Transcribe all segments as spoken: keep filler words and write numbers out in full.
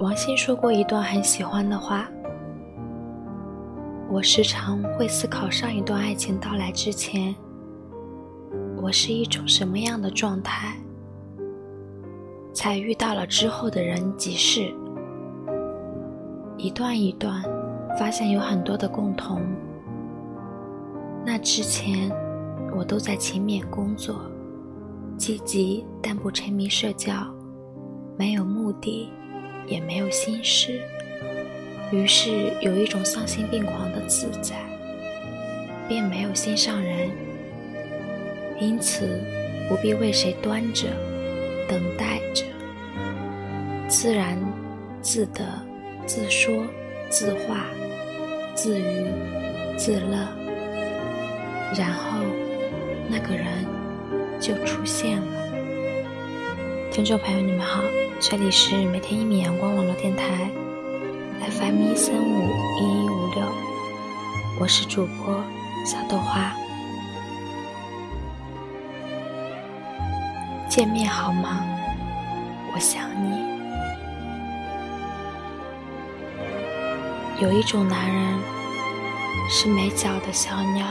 王鑫说过一段很喜欢的话：我时常会思考上一段爱情到来之前，我是一种什么样的状态，才遇到了之后的人及事。一段一段发现有很多的共同，那之前我都在勤勉工作，积极但不沉迷社交，没有目的也没有心事，于是有一种丧心病狂的自在，并没有心上人，因此不必为谁端着等待着，自然自得，自说自话，自娱自乐，然后那个人就出现了。听众朋友你们好，这里是每天一米阳光网络电台 F M 一三五一一五六，我是主播小豆花。见面好吗？我想你。有一种男人是没脚的小鸟，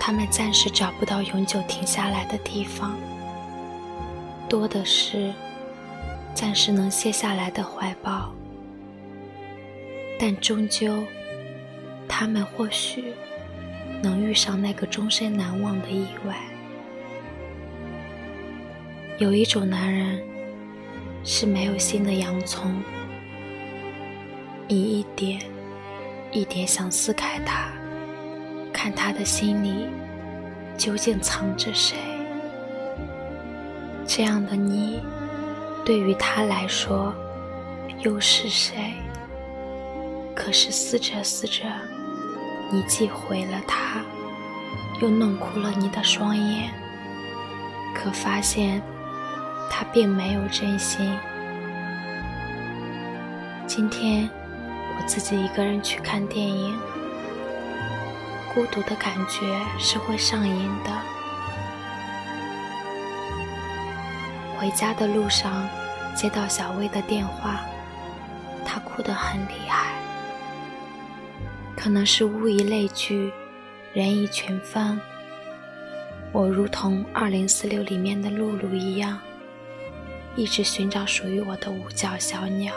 他们暂时找不到永久停下来的地方，多的是暂时能卸下来的怀抱，但终究他们或许能遇上那个终身难忘的意外。有一种男人是没有心的洋葱，你一点一点想撕开它，看他的心里究竟藏着谁。这样的你，对于他来说又是谁？可是撕着撕着，你既毁了他，又弄哭了你的双眼，可发现他并没有真心。今天我自己一个人去看电影，孤独的感觉是会上瘾的。回家的路上接到小薇的电话，她哭得很厉害，可能是物以类聚，人以群分，我如同二零四六里面的露露一样，一直寻找属于我的五脚小鸟，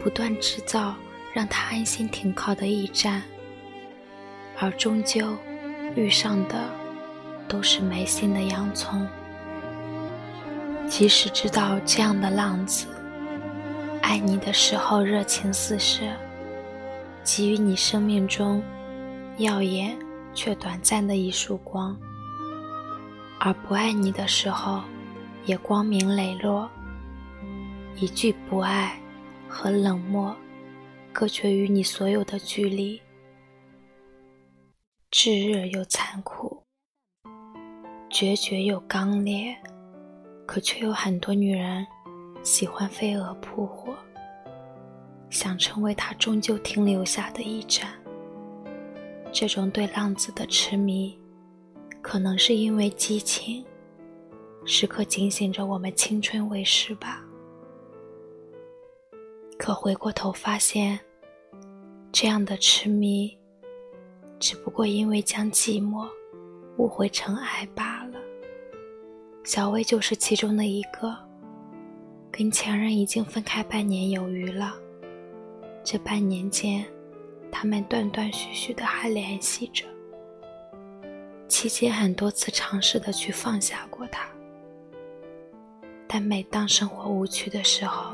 不断制造让她安心停靠的驿站，而终究遇上的都是没心的洋葱。即使知道这样的浪子爱你的时候热情四射，给予你生命中耀眼却短暂的一束光，而不爱你的时候也光明磊落，一句不爱和冷漠隔绝于你所有的距离，炙热又残酷，决绝又刚烈，可却有很多女人喜欢飞蛾扑火，想成为她终究停留下的驿站。这种对浪子的痴迷，可能是因为激情，时刻警醒着我们青春未逝吧。可回过头发现，这样的痴迷只不过因为将寂寞误会成爱罢了。小薇就是其中的一个，跟前任已经分开半年有余了，这半年间他们断断续续的还联系着，期间很多次尝试的去放下过他，但每当生活无趣的时候，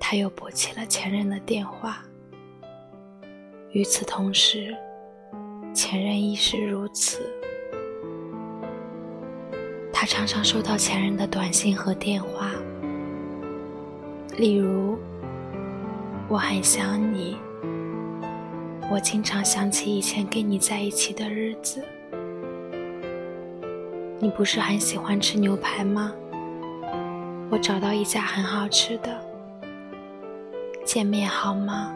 他又拨起了前任的电话。与此同时，前任亦是如此，他常常收到前任的短信和电话，例如我很想你，我经常想起以前跟你在一起的日子，你不是很喜欢吃牛排吗？我找到一家很好吃的，见面好吗？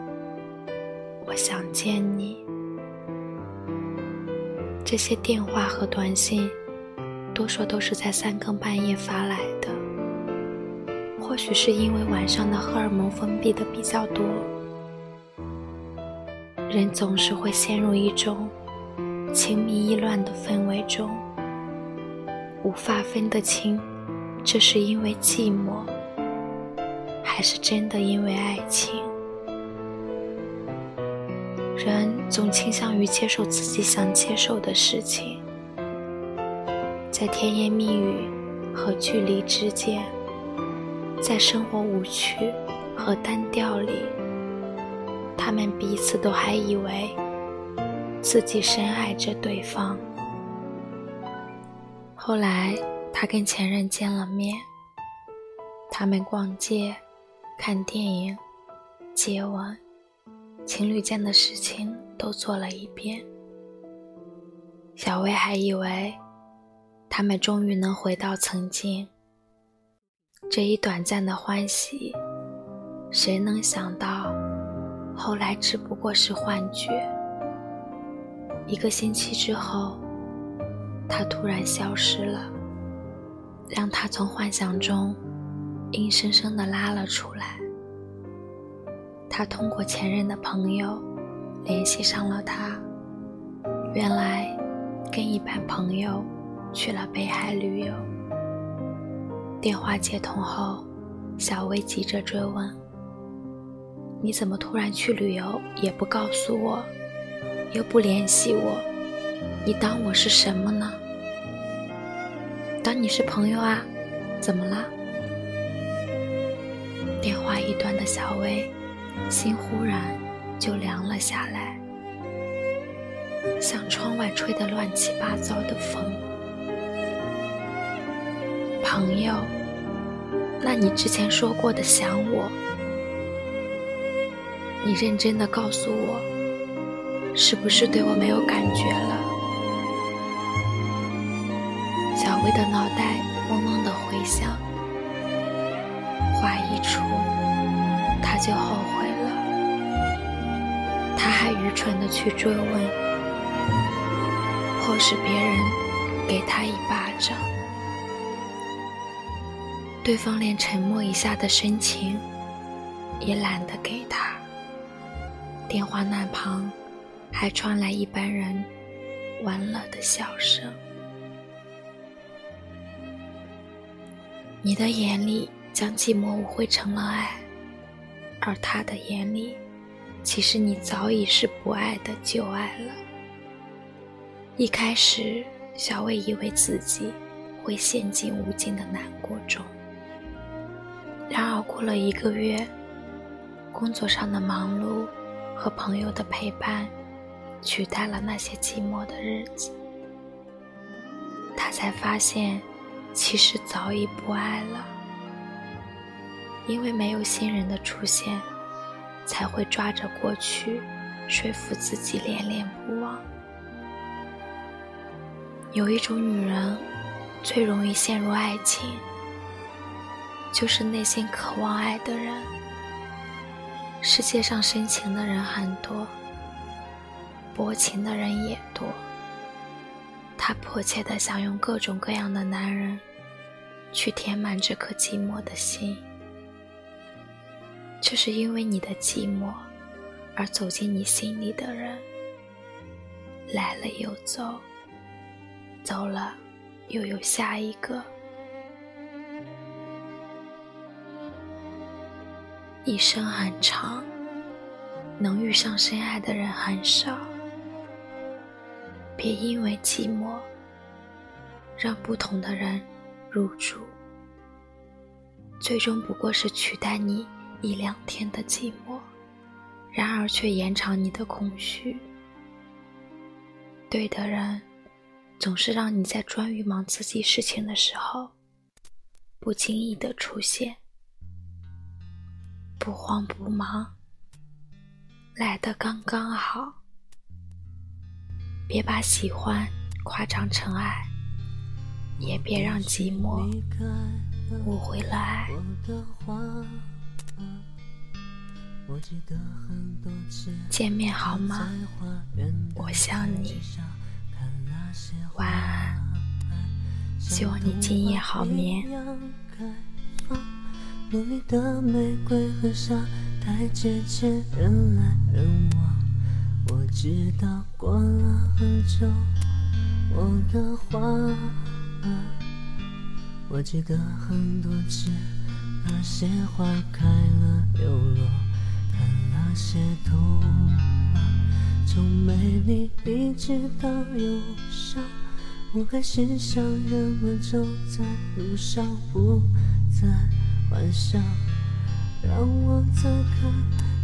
我想见你。这些电话和短信多数都是在三更半夜发来的，或许是因为晚上的荷尔蒙分泌的比较多，人总是会陷入一种情迷意乱的氛围中，无法分得清这是因为寂寞还是真的因为爱情。人总倾向于接受自己想接受的事情，在甜言蜜语和距离之间，在生活无趣和单调里，他们彼此都还以为自己深爱着对方。后来他跟前任见了面，他们逛街、看电影、接吻，情侣间的事情都做了一遍。小薇还以为他们终于能回到曾经，这一短暂的欢喜，谁能想到后来只不过是幻觉。一个星期之后，他突然消失了，让他从幻想中硬生生地拉了出来。他通过前任的朋友联系上了他，原来跟一班朋友去了北海旅游。电话接通后，小薇急着追问，你怎么突然去旅游也不告诉我，又不联系我，你当我是什么呢？当你是朋友啊，怎么了？电话一端的小薇心忽然就凉了下来，像窗外吹得乱七八糟的风。朋友，那你之前说过的想我，你认真的告诉我，是不是对我没有感觉了？小薇的脑袋嗡嗡的回响，话一出他就后悔了，他还愚蠢地去追问，迫使别人给他一巴掌。对方连沉默一下的深情也懒得给他。电话那旁还传来一般人玩乐的笑声。你的眼里将寂寞误会成了爱，而他的眼里，其实你早已是不爱的旧爱了。一开始，小薇以为自己会陷进无尽的难过中。然而过了一个月，工作上的忙碌和朋友的陪伴，取代了那些寂寞的日子。她才发现，其实早已不爱了。因为没有新人的出现，才会抓着过去说服自己恋恋不忘。有一种女人最容易陷入爱情，就是内心渴望爱的人。世界上深情的人很多，薄情的人也多，她迫切地想用各种各样的男人去填满这颗寂寞的心。这是因为你的寂寞而走进你心里的人，来了又走，走了又有下一个。一生很长，能遇上深爱的人很少，别因为寂寞让不同的人入住，最终不过是取代你一两天的寂寞，然而却延长你的空虚。对的人总是让你在专于忙自己事情的时候不经意地出现，不慌不忙，来得刚刚好。别把喜欢夸张成爱，也别让寂寞误会了爱。见面好吗？我想你。晚安，希望你今夜好眠。美丽的玫瑰和沙太之间人来人往，我知道过了很久，我的花儿，我记得很多次那些花开了又落，但那些童话从美丽一直到忧伤，我开始想人们走在路上不再幻想，让我再看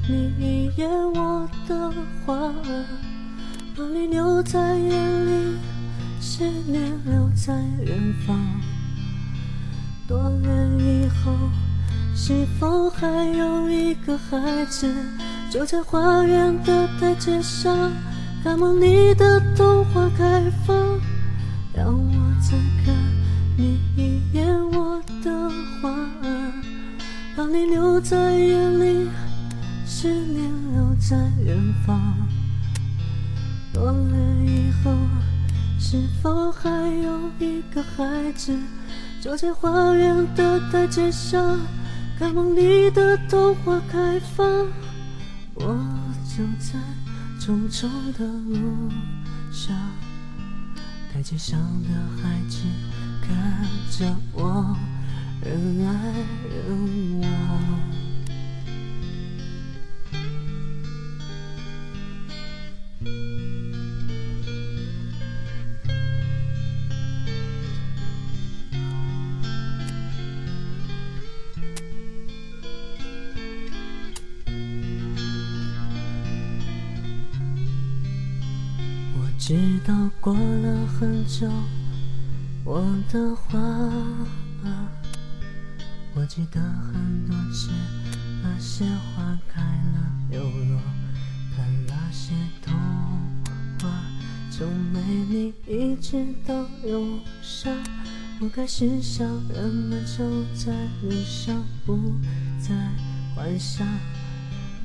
你一眼，我的花儿，把你留在眼里，思念留在远方。多年以后，是否还有一个孩子，就在花园的台阶上，看梦里的童话开放，让我再看你一眼，我的花儿，把你留在眼里，思念留在远方。多年以后，是否还有一个孩子，就在花园的台阶上，看梦里的童话开放，我走在重重的路上，台阶上的孩子看着我人来人往。直到过了很久，我的花儿，我记得很多次那些花开了又落，看那些童话从美丽一直到忧伤，我开始想人们走在路上不再幻想，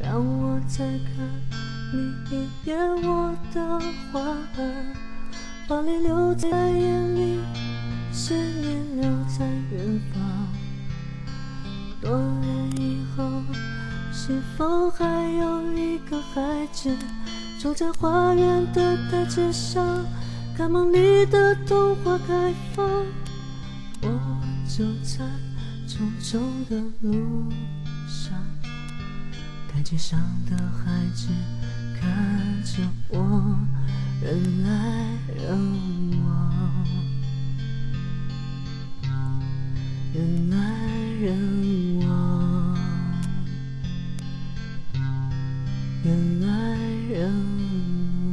让我再看你一眼，我的花儿，把你留在眼里，思念留在远方。多年以后，是否还有一个孩子，走在花园的台阶上，看梦里的童话开放，我走在重重的路上，台阶上的孩子看着我人来人往，人来人往，人来人往。